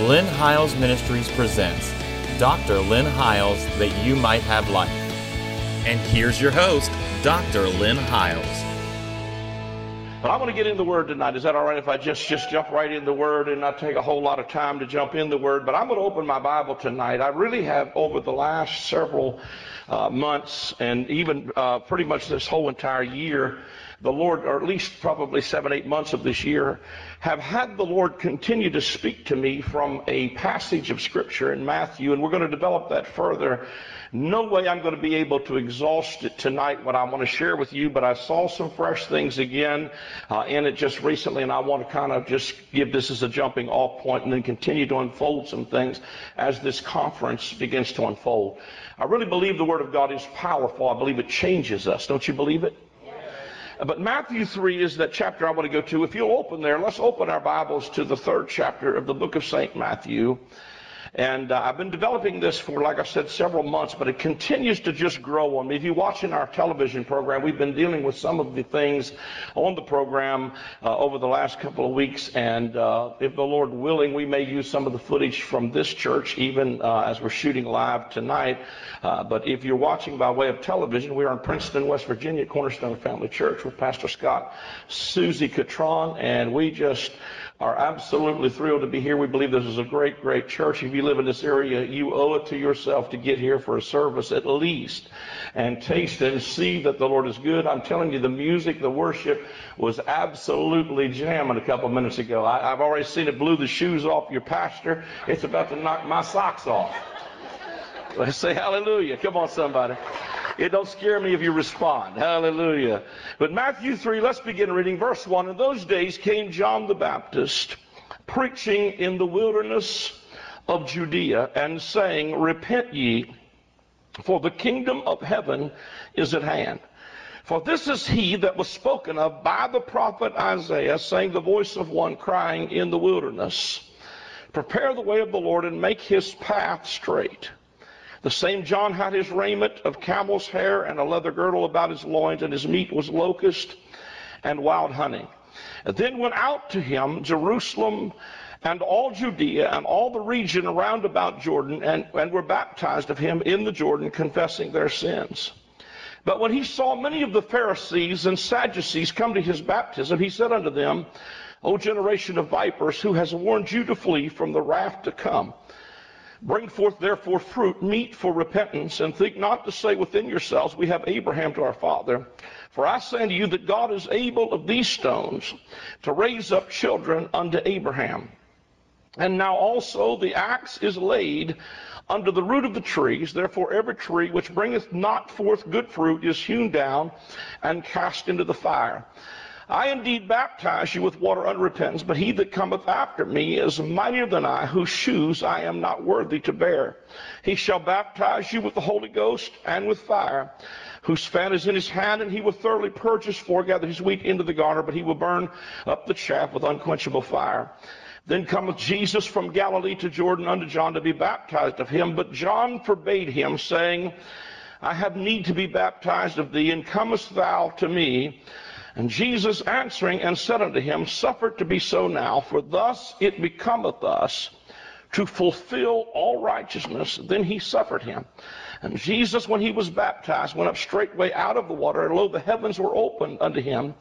Lynn Hiles Ministries presents Dr. Lynn Hiles, That You Might Have Life. And here's your host, Dr. Lynn Hiles. But I want to get into the Word tonight. Is that all right if I just jump right in the Word and not take a whole lot of time to jump in the Word? But I'm going to open my Bible tonight. I really have, over the last several months and even pretty much this whole entire year, the Lord, or at least probably 7, 8 months of this year, have had the Lord continue to speak to me from a passage of Scripture in Matthew, and we're going to develop that further. No way I'm going to be able to exhaust it tonight, what I want to share with you, but I saw some fresh things again in it just recently, and I want to kind of just give this as a jumping off point and then continue to unfold some things as this conference begins to unfold. I really believe the Word of God is powerful. I believe it changes us. Don't you believe it? But Matthew 3 is that chapter I want to go to. If you'll open there, let's open our Bibles to the 3rd chapter of the book of St. Matthew. And I've been developing this for, like I said, several months, but it continues to just grow on me. If you watch in our television program, we've been dealing with some of the things on the program over the last couple of weeks, and if the Lord willing, we may use some of the footage from this church, even as we're shooting live tonight. But if you're watching by way of television, we are in Princeton, West Virginia, at Cornerstone Family Church with Pastor Scott Catron, and we just are absolutely thrilled to be here. We believe this is a great, great church. If you live in this area, you owe it to yourself to get here for a service at least and taste and see that the Lord is good. I'm telling you, the music, the worship was absolutely jamming a couple minutes ago. I've already seen it blew the shoes off your pastor. It's about to knock my socks off. Let's say hallelujah. Come on, somebody. It don't scare me if you respond. Hallelujah. But Matthew 3, let's begin reading verse 1. In those days came John the Baptist, preaching in the wilderness of Judea, and saying, Repent ye, for the kingdom of heaven is at hand. For this is he that was spoken of by the prophet Isaiah, saying, The voice of one crying in the wilderness, Prepare the way of the Lord, and make his path straight. The same John had his raiment of camel's hair and a leather girdle about his loins, and his meat was locust and wild honey. And then went out to him Jerusalem and all Judea and all the region around about Jordan, and were baptized of him in the Jordan, confessing their sins. But when he saw many of the Pharisees and Sadducees come to his baptism, he said unto them, O generation of vipers, who has warned you to flee from the wrath to come? Bring forth therefore fruit meet for repentance, and think not to say within yourselves, We have Abraham to our father. For I say unto you that God is able of these stones to raise up children unto Abraham. And now also the axe is laid under the root of the trees. Therefore every tree which bringeth not forth good fruit is hewn down and cast into the fire. I indeed baptize you with water unto repentance, but he that cometh after me is mightier than I, whose shoes I am not worthy to bear. He shall baptize you with the Holy Ghost and with fire, whose fan is in his hand, and he will thoroughly purge his floor, gather his wheat into the garner, but he will burn up the chaff with unquenchable fire. Then cometh Jesus from Galilee to Jordan unto John to be baptized of him. But John forbade him, saying, I have need to be baptized of thee, and comest thou to me? And Jesus answering and said unto him, Suffer it to be so now, for thus it becometh us to fulfill all righteousness. Then he suffered him. And Jesus, when he was baptized, went up straightway out of the water, and lo, the heavens were opened unto him.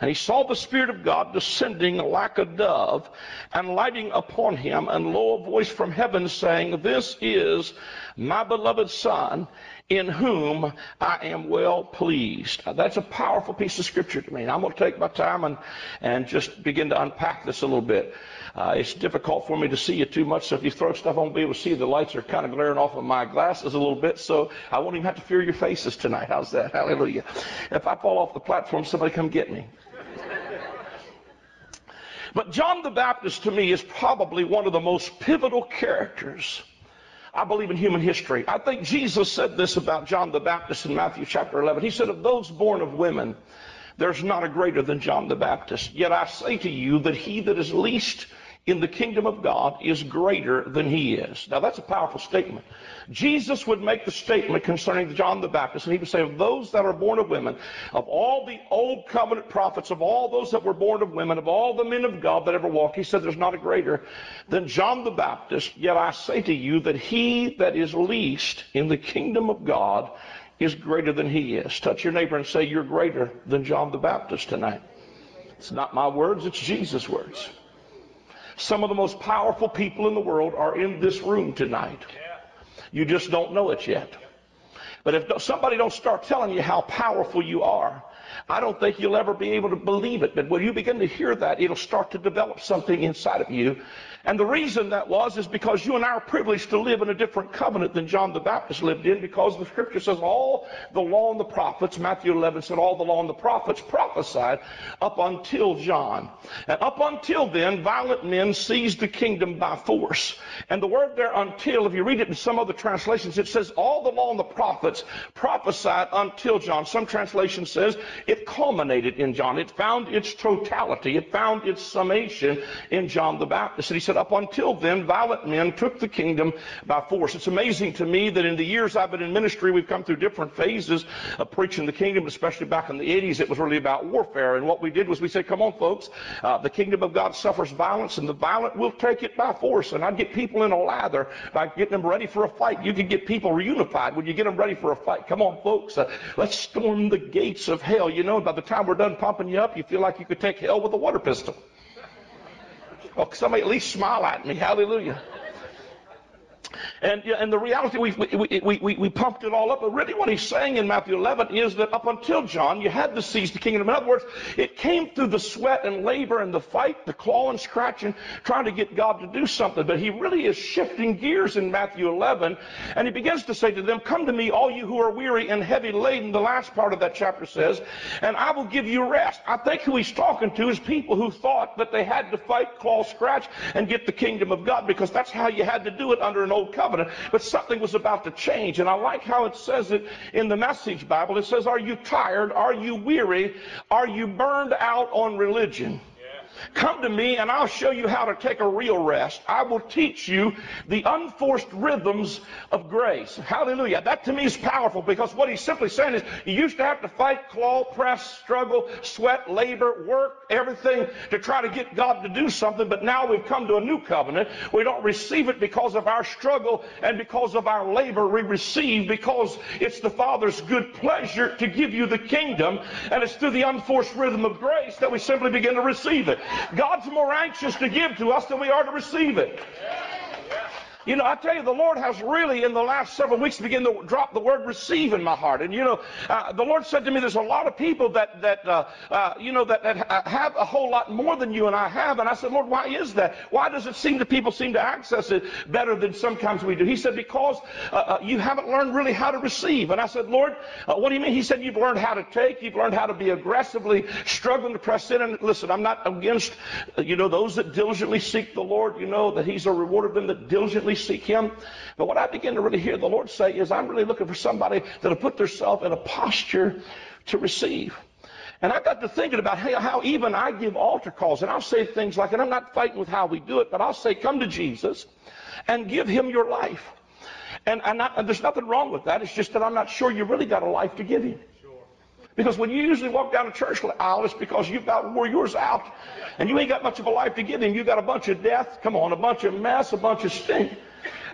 And he saw the Spirit of God descending like a dove, and lighting upon him, and lo, a voice from heaven saying, This is my beloved Son, in whom I am well pleased. Now, that's a powerful piece of Scripture to me. And I'm going to take my time and just begin to unpack this a little bit. It's difficult for me to see you too much, so if you throw stuff, I won't be able to see. The lights are kind of glaring off of my glasses a little bit, so I won't even have to fear your faces tonight. How's that? Hallelujah. If I fall off the platform, somebody come get me. But John the Baptist, to me, is probably one of the most pivotal characters I believe in human history. I think Jesus said this about John the Baptist in Matthew chapter 11. He said, Of those born of women, there's not a greater than John the Baptist. Yet I say to you that he that is least in the kingdom of God is greater than he is. Now, that's a powerful statement. Jesus would make the statement concerning John the Baptist, and he would say, of those that are born of women, of all the old covenant prophets, of all those that were born of women, of all the men of God that ever walked, he said, there's not a greater than John the Baptist. Yet I say to you that he that is least in the kingdom of God is greater than he is. Touch your neighbor and say, you're greater than John the Baptist tonight. It's not my words, it's Jesus' words. Some of the most powerful people in the world are in this room tonight. You just don't know it yet. But if somebody don't start telling you how powerful you are, I don't think you'll ever be able to believe it. But when you begin to hear that, it'll start to develop something inside of you. And the reason that was is because you and I are privileged to live in a different covenant than John the Baptist lived in, because the Scripture says all the law and the prophets, Matthew 11 said all the law and the prophets prophesied up until John. And up until then, violent men seized the kingdom by force. And the word there, until, if you read it in some other translations, it says all the law and the prophets prophesied until John. Some translation says it culminated in John. It found its totality. It found its summation in John the Baptist. And he said, up until then, violent men took the kingdom by force. It's amazing to me that in the years I've been in ministry, we've come through different phases of preaching the kingdom, especially back in the 80s. It was really about warfare. And what we did was we said, come on, folks, the kingdom of God suffers violence, and the violent will take it by force. And I'd get people in a lather by getting them ready for a fight. You could get people reunified when you get them ready for a fight. Come on, folks, let's storm the gates of hell. You know, by the time we're done pumping you up, you feel like you could take hell with a water pistol. Oh, somebody at least smile at me. Hallelujah. And the reality, we pumped it all up. But really what he's saying in Matthew 11 is that up until John, you had to seize the kingdom. In other words, it came through the sweat and labor and the fight, the claw and scratching, trying to get God to do something. But he really is shifting gears in Matthew 11. And he begins to say to them, come to me, all you who are weary and heavy laden, the last part of that chapter says, and I will give you rest. I think who he's talking to is people who thought that they had to fight, claw, scratch, and get the kingdom of God, because that's how you had to do it under an old covenant. But something was about to change, and I like how it says it in the Message Bible. It says, are you tired? Are you weary? Are you burned out on religion? Come to me and I'll show you how to take a real rest. I will teach you the unforced rhythms of grace. Hallelujah. That to me is powerful, because what he's simply saying is you used to have to fight, claw, press, struggle, sweat, labor, work, everything to try to get God to do something. But now we've come to a new covenant. We don't receive it because of our struggle and because of our labor. We receive because it's the Father's good pleasure to give you the kingdom, and it's through the unforced rhythm of grace that we simply begin to receive it. God's more anxious to give to us than we are to receive it. You know, I tell you, the Lord has really, in the last several weeks, begun to drop the word receive in my heart. And, you know, the Lord said to me, there's a lot of people that have a whole lot more than you and I have. And I said, Lord, why is that? Why does it seem that people seem to access it better than sometimes we do? He said, because you haven't learned really how to receive. And I said, Lord, what do you mean? He said, you've learned how to take. You've learned how to be aggressively struggling to press in. And listen, I'm not against, those that diligently seek the Lord. You know that he's a rewarder of them that diligently seek him. But what I begin to really hear the Lord say is, I'm really looking for somebody that will put themselves in a posture to receive. And I got to thinking about how even I give altar calls, and I'll say things like, and I'm not fighting with how we do it, but I'll say, come to Jesus and give him your life. And there's nothing wrong with that. It's just that I'm not sure you really got a life to give him. Because when you usually walk down a church aisle, it's because you've got wore yours out. And you ain't got much of a life to give him. You got a bunch of death, come on, a bunch of mess, a bunch of stink.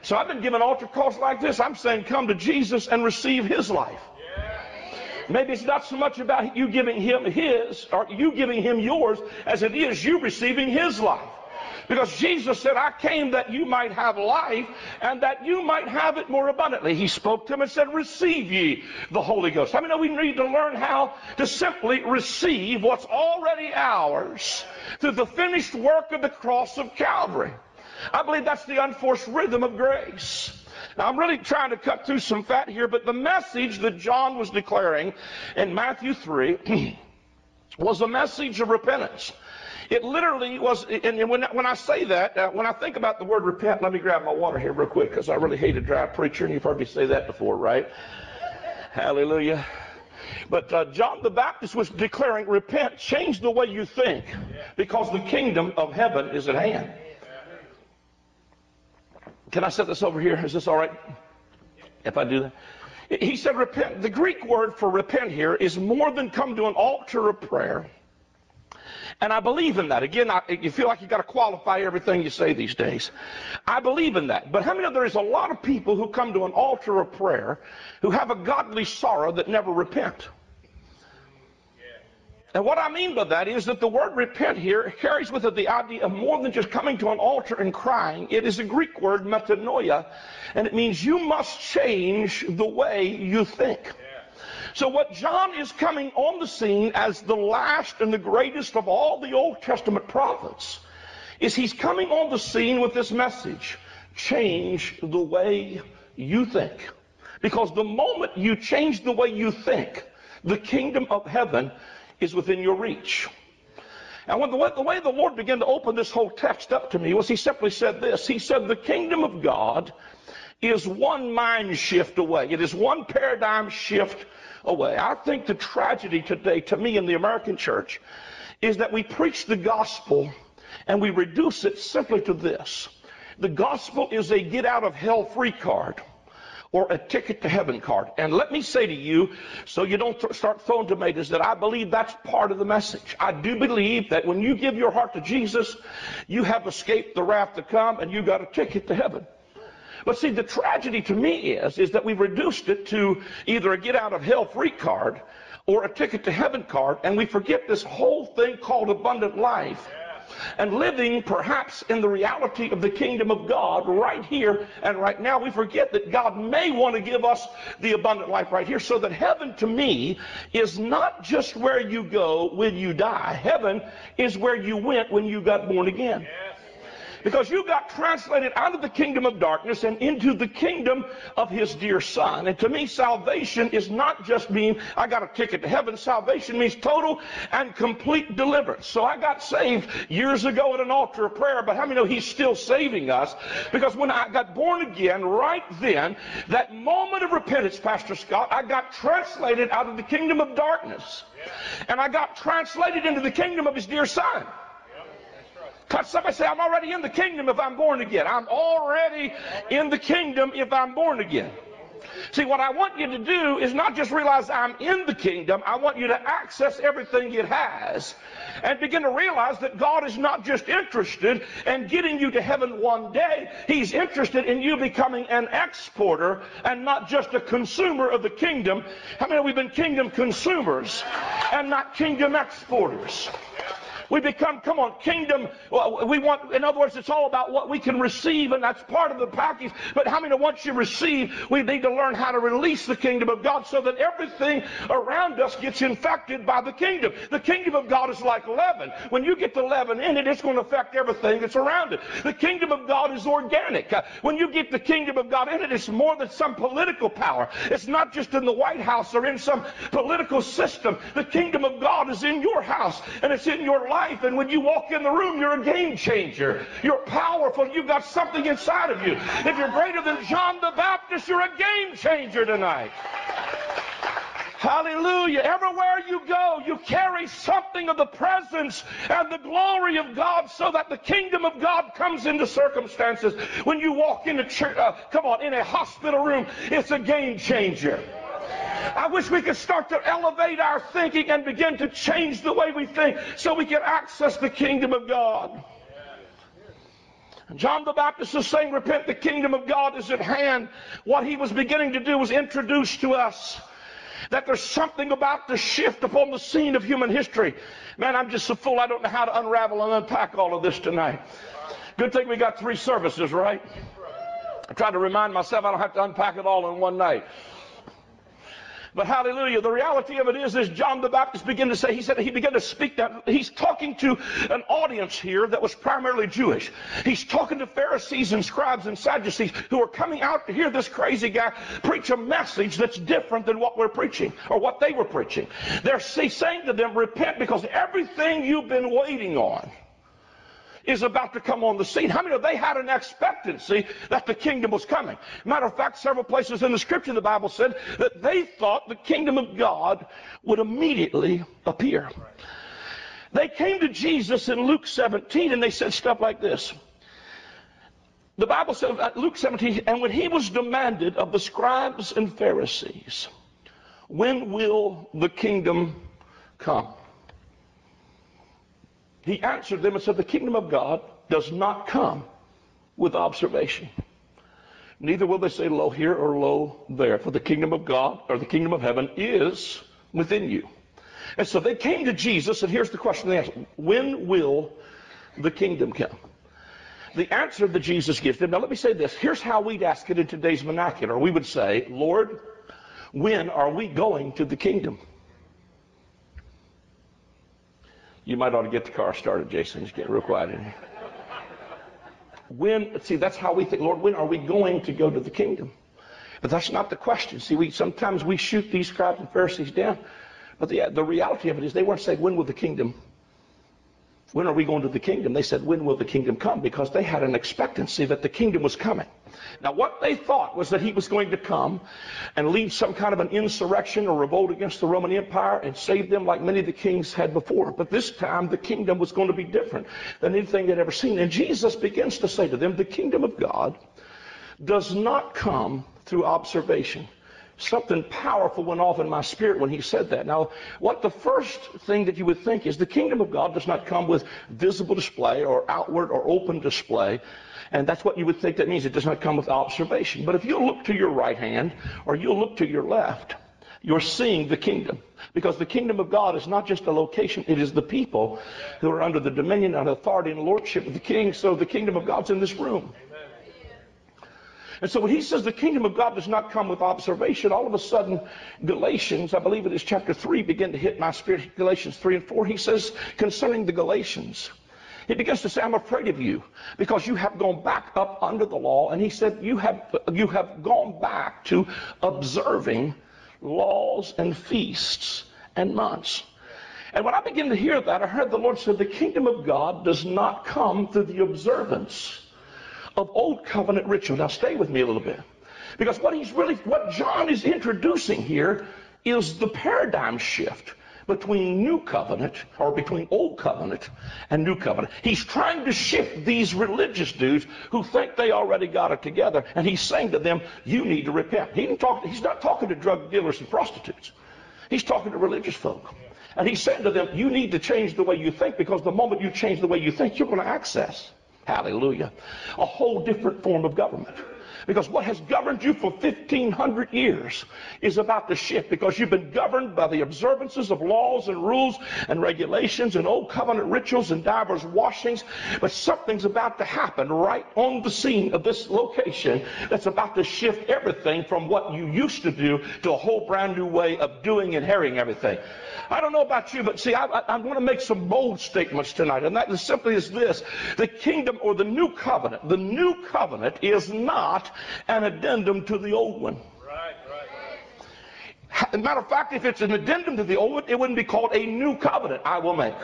So I've been giving altar calls like this. I'm saying, come to Jesus and receive his life. Maybe it's not so much about you giving him his, or you giving him yours, as it is you receiving his life. Because Jesus said, I came that you might have life, and that you might have it more abundantly. He spoke to him and said, receive ye the Holy Ghost. I mean, we need to learn how to simply receive what's already ours through the finished work of the cross of Calvary. I believe that's the unforced rhythm of grace. Now, I'm really trying to cut through some fat here, but the message that John was declaring in Matthew 3 was a message of repentance. It literally was, and when I say that, when I think about the word repent, let me grab my water here real quick, because I really hate a dry preacher, and you've heard me say that before, right? Hallelujah. But John the Baptist was declaring, repent, change the way you think, because the kingdom of heaven is at hand. Can I set this over here? Is this all right if I do that? He said repent. The Greek word for repent here is more than come to an altar of prayer. And I believe in that. Again, you feel like you got to qualify everything you say these days. I believe in that. But how many know there is a lot of people who come to an altar of prayer who have a godly sorrow that never repent? And what I mean by that is that the word repent here carries with it the idea of more than just coming to an altar and crying. It is a Greek word, metanoia, and it means you must change the way you think. So what John is coming on the scene as the last and the greatest of all the Old Testament prophets is he's coming on the scene with this message: change the way you think. Because the moment you change the way you think, the kingdom of heaven is within your reach. And when the way the Lord began to open this whole text up to me was he simply said this. He said, the kingdom of God is one mind shift away. It is one paradigm shift away. I think the tragedy today, to me, in the American church is that we preach the gospel and we reduce it simply to this. The gospel is a get out of hell free card or a ticket to heaven card. And let me say to you, so you don't start throwing tomatoes, that I believe that's part of the message. I do believe that when you give your heart to Jesus, you have escaped the wrath to come and you got a ticket to heaven. But see, the tragedy to me is that we've reduced it to either a get out of hell free card or a ticket to heaven card, and we forget this whole thing called abundant life and living perhaps in the reality of the kingdom of God right here and right now. We forget that God may want to give us the abundant life right here, so that heaven to me is not just where you go when you die. Heaven is where you went when you got born again. Because you got translated out of the kingdom of darkness and into the kingdom of his dear son. And to me, salvation is not just mean I got a ticket to heaven. Salvation means total and complete deliverance. So I got saved years ago at an altar of prayer, but how many know he's still saving us? Because when I got born again, right then, that moment of repentance, Pastor Scott, I got translated out of the kingdom of darkness. And I got translated into the kingdom of his dear son. Somebody say, I'm already in the kingdom if I'm born again. I'm already in the kingdom if I'm born again. See, what I want you to do is not just realize I'm in the kingdom. I want you to access everything it has and begin to realize that God is not just interested in getting you to heaven one day. He's interested in you becoming an exporter and not just a consumer of the kingdom. How many of we've been kingdom consumers and not kingdom exporters? We become, come on, kingdom, we want, in other words, it's all about what we can receive, and that's part of the package. But how many, once you receive, we need to learn how to release the kingdom of God so that everything around us gets infected by the kingdom. The kingdom of God is like leaven. When you get the leaven in it, it's going to affect everything that's around it. The kingdom of God is organic. When you get the kingdom of God in it, it's more than some political power. It's not just in the White House or in some political system. The kingdom of God is in your house, and it's in your life. And when you walk in the room, you're a game changer. You're powerful. You've got something inside of you. If you're greater than John the Baptist, you're a game changer tonight. Hallelujah. Everywhere you go, you carry something of the presence and the glory of God, so that the kingdom of God comes into circumstances. When you walk into church, come on, in a hospital room, it's a game changer. I wish we could start to elevate our thinking and begin to change the way we think so we can access the kingdom of God. John the Baptist is saying, repent, the kingdom of God is at hand. What he was beginning to do was introduce to us that there's something about the shift upon the scene of human history. Man, I'm just so full, I don't know how to unravel and unpack all of this tonight. Good thing we got 3 services, right? I try to remind myself I don't have to unpack it all in one night. But hallelujah, the reality of it is John the Baptist began to say, he began to speak that he's talking to an audience here that was primarily Jewish. He's talking to Pharisees and scribes and Sadducees who are coming out to hear this crazy guy preach a message that's different than what we're preaching or what they were preaching. He's saying to them, repent, because everything you've been waiting on is about to come on the scene. How many of they had an expectancy that the kingdom was coming? Matter of fact, several places in the scripture, the Bible said that they thought the kingdom of God would immediately appear. They came to Jesus in Luke 17 and they said stuff like this. The Bible said, Luke 17, and when he was demanded of the scribes and Pharisees, when will the kingdom come? He answered them and said, the kingdom of God does not come with observation. Neither will they say, lo here or lo there, for the kingdom of God, or the kingdom of heaven, is within you. And so they came to Jesus, and here's the question they asked, when will the kingdom come? The answer that Jesus gives them, now let me say this, here's how we'd ask it in today's vernacular. We would say, Lord, when are we going to the kingdom? You might ought to get the car started, Jason. It's getting real quiet in here. When, see, that's how we think, Lord, when are we going to go to the kingdom? But that's not the question. See, sometimes we shoot these scribes and Pharisees down. But the reality of it is they weren't saying, when will the kingdom, when are we going to the kingdom? They said, when will the kingdom come? Because they had an expectancy that the kingdom was coming. Now, what they thought was that he was going to come and lead some kind of an insurrection or revolt against the Roman Empire and save them like many of the kings had before. But this time, the kingdom was going to be different than anything they'd ever seen. And Jesus begins to say to them, the kingdom of God does not come through observation. Something powerful went off in my spirit when he said that. Now, what the first thing that you would think is the kingdom of God does not come with visible display or outward or open display. And that's what you would think that means. It does not come with observation. But if you look to your right hand or you look to your left, you're seeing the kingdom. Because the kingdom of God is not just a location. It is the people who are under the dominion and authority and lordship of the king. So the kingdom of God's in this room. And so when he says the kingdom of God does not come with observation, all of a sudden Galatians, I believe it is chapter 3, began to hit my spirit, Galatians 3 and 4. He says concerning the Galatians, he begins to say, I'm afraid of you because you have gone back up under the law. And he said, you have gone back to observing laws and feasts and months. And when I began to hear that, I heard the Lord said, the kingdom of God does not come through the observance of old covenant ritual. Now stay with me a little bit, because what John is introducing here is the paradigm shift between new covenant, or between old covenant and new covenant. He's trying to shift these religious dudes who think they already got it together, and he's saying to them, you need to repent. He's not talking to drug dealers and prostitutes. He's talking to religious folk. And he's saying to them, you need to change the way you think, because the moment you change the way you think, you're going to access, hallelujah, a whole different form of government. Because what has governed you for 1,500 years is about to shift, because you've been governed by the observances of laws and rules and regulations and old covenant rituals and divers washings. But something's about to happen right on the scene of this location that's about to shift everything from what you used to do to a whole brand new way of doing and hearing everything. I don't know about you, but see, I want to make some bold statements tonight, and that is simply is this. The kingdom, or the new covenant is not an addendum to the old one. Right. As a matter of fact, if it's an addendum to the old one, it wouldn't be called a new covenant, I will make.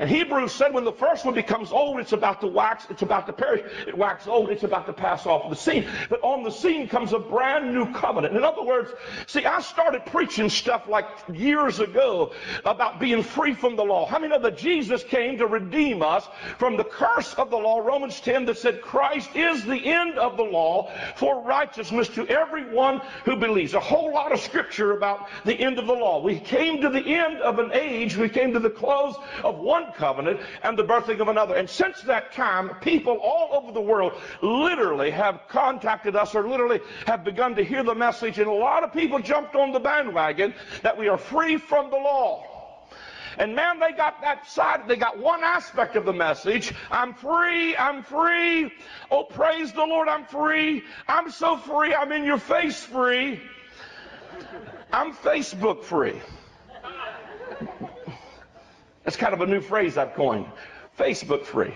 And Hebrews said when the first one becomes old, it's about to wax, it's about to perish. It waxes old, it's about to pass off the scene. But on the scene comes a brand new covenant. In other words, see, I started preaching stuff like years ago about being free from the law. How many know that Jesus came to redeem us from the curse of the law? Romans 10 that said Christ is the end of the law for righteousness to everyone who believes. A whole lot of scripture about the end of the law. We came to the end of an age. We came to the close of one covenant and the birthing of another. And since that time, people all over the world literally have contacted us, or literally have begun to hear the message. And a lot of people jumped on the bandwagon that we are free from the law. And man, they got that side, they got one aspect of the message. I'm free, oh praise the Lord, I'm free. I'm so free, I'm in your face free. I'm Facebook free. That's kind of a new phrase I've coined, Facebook free.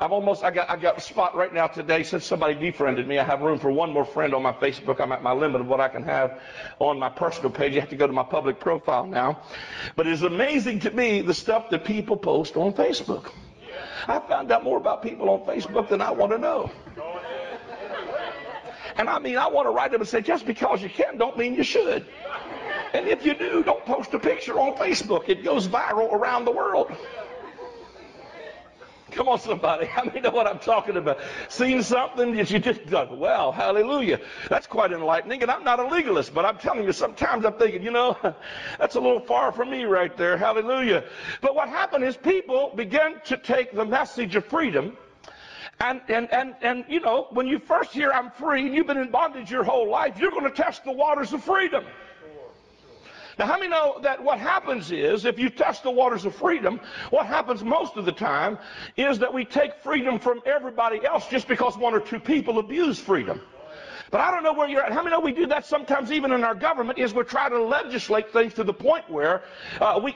I got a spot right now today since somebody defriended me. I have room for one more friend on my Facebook. I'm at my limit of what I can have on my personal page. You have to go to my public profile now. But it's amazing to me the stuff that people post on Facebook. I found out more about people on Facebook than I want to know. And I mean, I want to write them and say, just because you can don't mean you should. And if you do, don't post a picture on Facebook. It goes viral around the world. Come on, somebody. How many know what I'm talking about? Seen something that you just thought, wow, hallelujah. That's quite enlightening. And I'm not a legalist, but I'm telling you, sometimes I'm thinking, you know, that's a little far from me right there. Hallelujah. But what happened is people began to take the message of freedom. And you know, when you first hear I'm free and you've been in bondage your whole life, you're going to test the waters of freedom. Now, how many know that what happens is, if you test the waters of freedom, what happens most of the time is that we take freedom from everybody else just because one or two people abuse freedom. But I don't know where you're at. How many know we do that sometimes even in our government, is we try to legislate things to the point where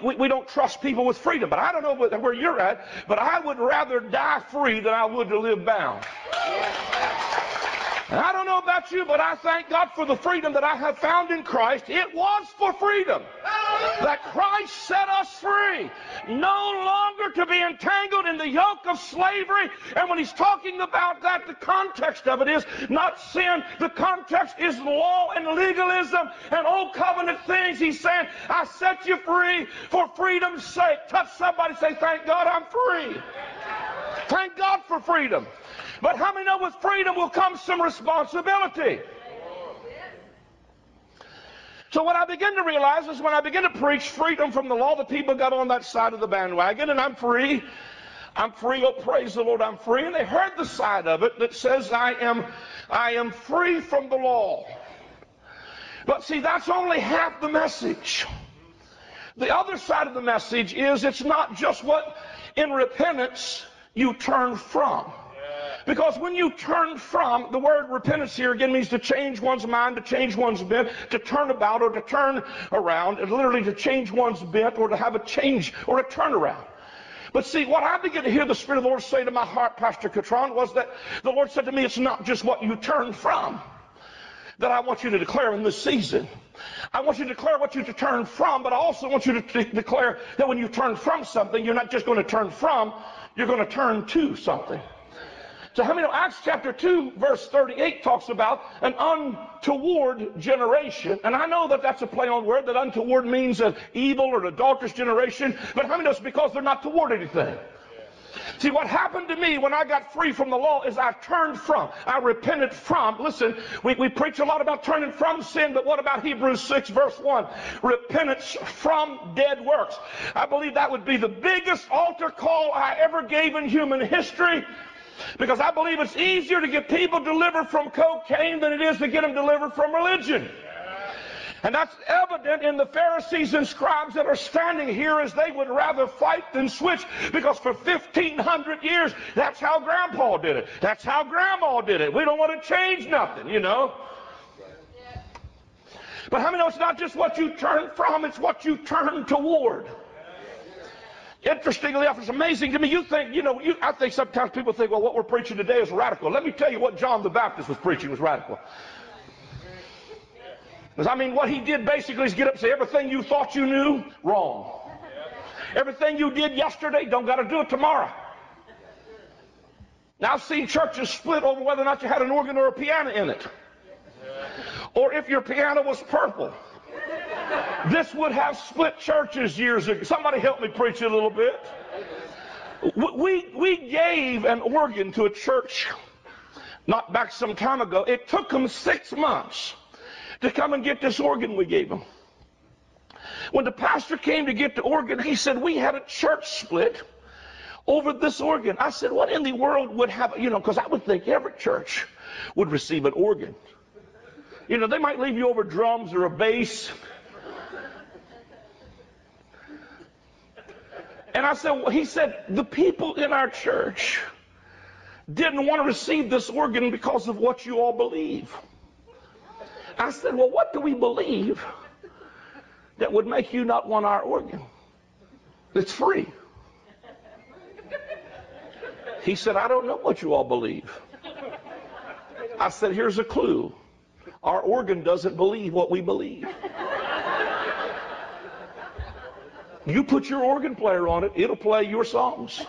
we don't trust people with freedom. But I don't know where you're at, but I would rather die free than I would to live bound. And I don't know about you, but I thank God for the freedom that I have found in Christ. It was for freedom that Christ set us free, no longer to be entangled in the yoke of slavery. And when he's talking about that, the context of it is not sin. The context is law and legalism and old covenant things. He's saying, I set you free for freedom's sake. Touch somebody, say, thank God I'm free. Thank God for freedom. But how many know with freedom will come some responsibility? So what I begin to realize is when I begin to preach freedom from the law, the people got on that side of the bandwagon, and I'm free. I'm free, oh praise the Lord, I'm free. And they heard the side of it that says I am free from the law. But see, that's only half the message. The other side of the message is it's not just what in repentance you turn from. Because when you turn from, the word repentance here again means to change one's mind, to change one's bent, to turn about or to turn around, and literally to change one's bent or to have a change or a turnaround. But see, what I began to hear the Spirit of the Lord say to my heart, Pastor Catron, was that the Lord said to me, it's not just what you turn from that I want you to declare in this season. I want you to declare what you turn from, but I also want you to declare that when you turn from something, you're not just going to turn from, you're going to turn to something. So how many know Acts chapter 2, verse 38 talks about an untoward generation? And I know that that's a play on word, that untoward means an evil or an adulterous generation. But how many know it's because they're not toward anything? See, what happened to me when I got free from the law is I turned from, I repented from. Listen, we preach a lot about turning from sin, but what about Hebrews 6, verse 1? Repentance from dead works. I believe that would be the biggest altar call I ever gave in human history. Because I believe it's easier to get people delivered from cocaine than it is to get them delivered from religion. And that's evident in the Pharisees and scribes that are standing here, as they would rather fight than switch, because for 1,500 years, that's how Grandpa did it. That's how Grandma did it. We don't want to change nothing, you know. But how many know it's not just what you turn from, it's what you turn toward? Interestingly enough, it's amazing to me. You think, you know, I think sometimes people think, well, what we're preaching today is radical. Let me tell you what John the Baptist was preaching was radical. Because, I mean, what he did basically is get up and say, everything you thought you knew, wrong. Everything you did yesterday, don't got to do it tomorrow. Now, I've seen churches split over whether or not you had an organ or a piano in it. Or if your piano was purple. This would have split churches years ago. Somebody help me preach a little bit. We gave an organ to a church not back some time ago. It took them 6 months to come and get this organ we gave them. When the pastor came to get the organ, he said, we had a church split over this organ. I said, what in the world would have, you know, because I would think every church would receive an organ. You know, they might leave you over drums or a bass. And I said, well, he said, the people in our church didn't want to receive this organ because of what you all believe. I said, well, what do we believe that would make you not want our organ? It's free. He said, I don't know what you all believe. I said, here's a clue. Our organ doesn't believe what we believe. You put your organ player on it, it'll play your songs.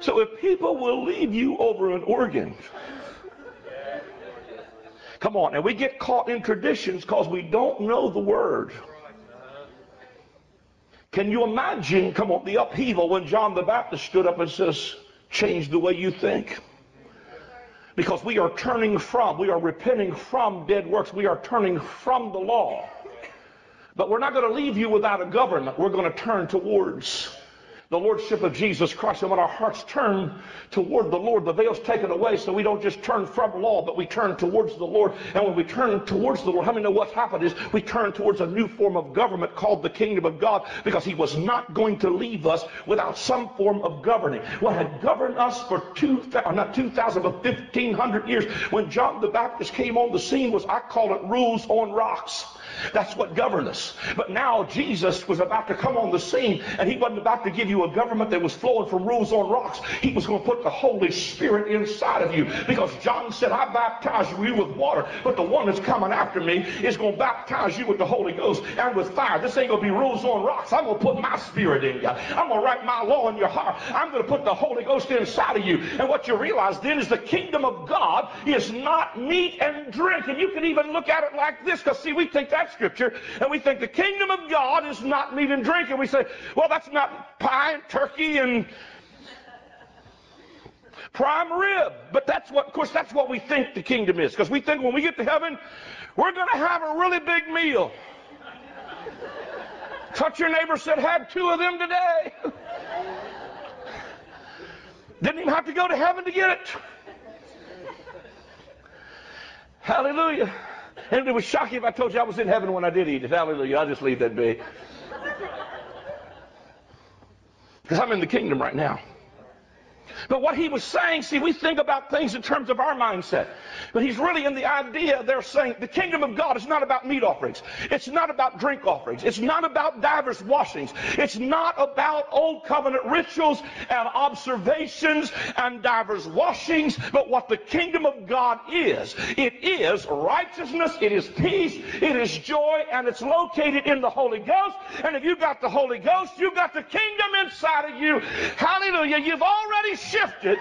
So if people will leave you over an organ, come on, and we get caught in traditions because we don't know the word. Can you imagine, come on, the upheaval when John the Baptist stood up and says, change the way you think? Because we are turning from, we are repenting from dead works. We are turning from the law. But we're not going to leave you without a government. We're going to turn towards the Lordship of Jesus Christ. And when our hearts turn toward the Lord, the veil's taken away, so we don't just turn from law, but we turn towards the Lord. And when we turn towards the Lord, how many know what's happened is we turn towards a new form of government called the Kingdom of God, because he was not going to leave us without some form of governing. What had governed us for 1,500 years when John the Baptist came on the scene was, I call it, rules on rocks. That's what governed us. But now Jesus was about to come on the scene, and he wasn't about to give you a government that was flowing from rules on rocks. He was going to put the Holy Spirit inside of you, because John said, I baptize you with water, but the one that's coming after me is going to baptize you with the Holy Ghost and with fire. This ain't going to be rules on rocks. I'm going to put my spirit in you. I'm going to write my law in your heart. I'm going to put the Holy Ghost inside of you. And what you realize then is the Kingdom of God is not meat and drink. And you can even look at it like this, because see, we think that scripture and we think the Kingdom of God is not meat and drink, and we say, well, that's not pie and turkey and prime rib. But that's what, of course, that's what we think the kingdom is, because we think when we get to heaven we're going to have a really big meal. Touch your neighbor, said, had two of them today. Didn't even have to go to heaven to get it. Hallelujah. And it was shocking if I told you I was in heaven when I did eat it. Hallelujah. I'll just leave that be. Because I'm in the kingdom right now. But what he was saying, see, we think about things in terms of our mindset. But he's really in the idea, they're saying the Kingdom of God is not about meat offerings. It's not about drink offerings. It's not about divers washings. It's not about old covenant rituals and observations and divers washings. But what the Kingdom of God is, it is righteousness, it is peace, it is joy, and it's located in the Holy Ghost. And if you got the Holy Ghost, you got the kingdom inside of you. Hallelujah. You've already shifted,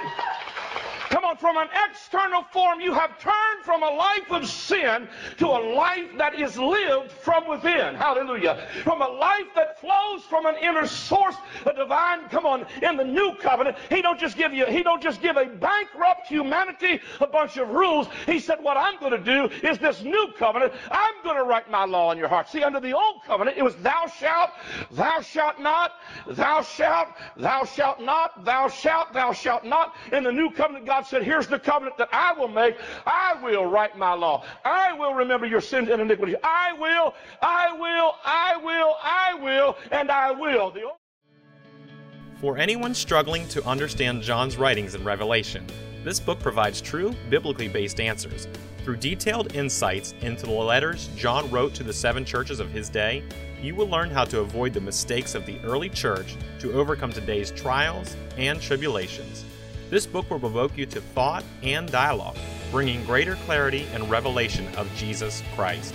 come on, from an external form. You have turned from a life of sin to a life that is lived from within. Hallelujah. From a life that flows from an inner source, a divine, come on, in the new covenant. He don't just give you, he don't just give a bankrupt humanity a bunch of rules. He said, what I'm going to do is this new covenant, I'm going to write my law in your heart. See, under the old covenant, it was thou shalt not, thou shalt not, thou shalt not. In the new covenant, God said, here's the covenant that I will make. I will write my law. I will remember your sins and iniquities. I will. For anyone struggling to understand John's writings in Revelation, this book provides true, biblically based answers. Through detailed insights into the letters John wrote to the seven churches of his day, you will learn how to avoid the mistakes of the early church to overcome today's trials and tribulations. This book will provoke you to thought and dialogue, bringing greater clarity and revelation of Jesus Christ.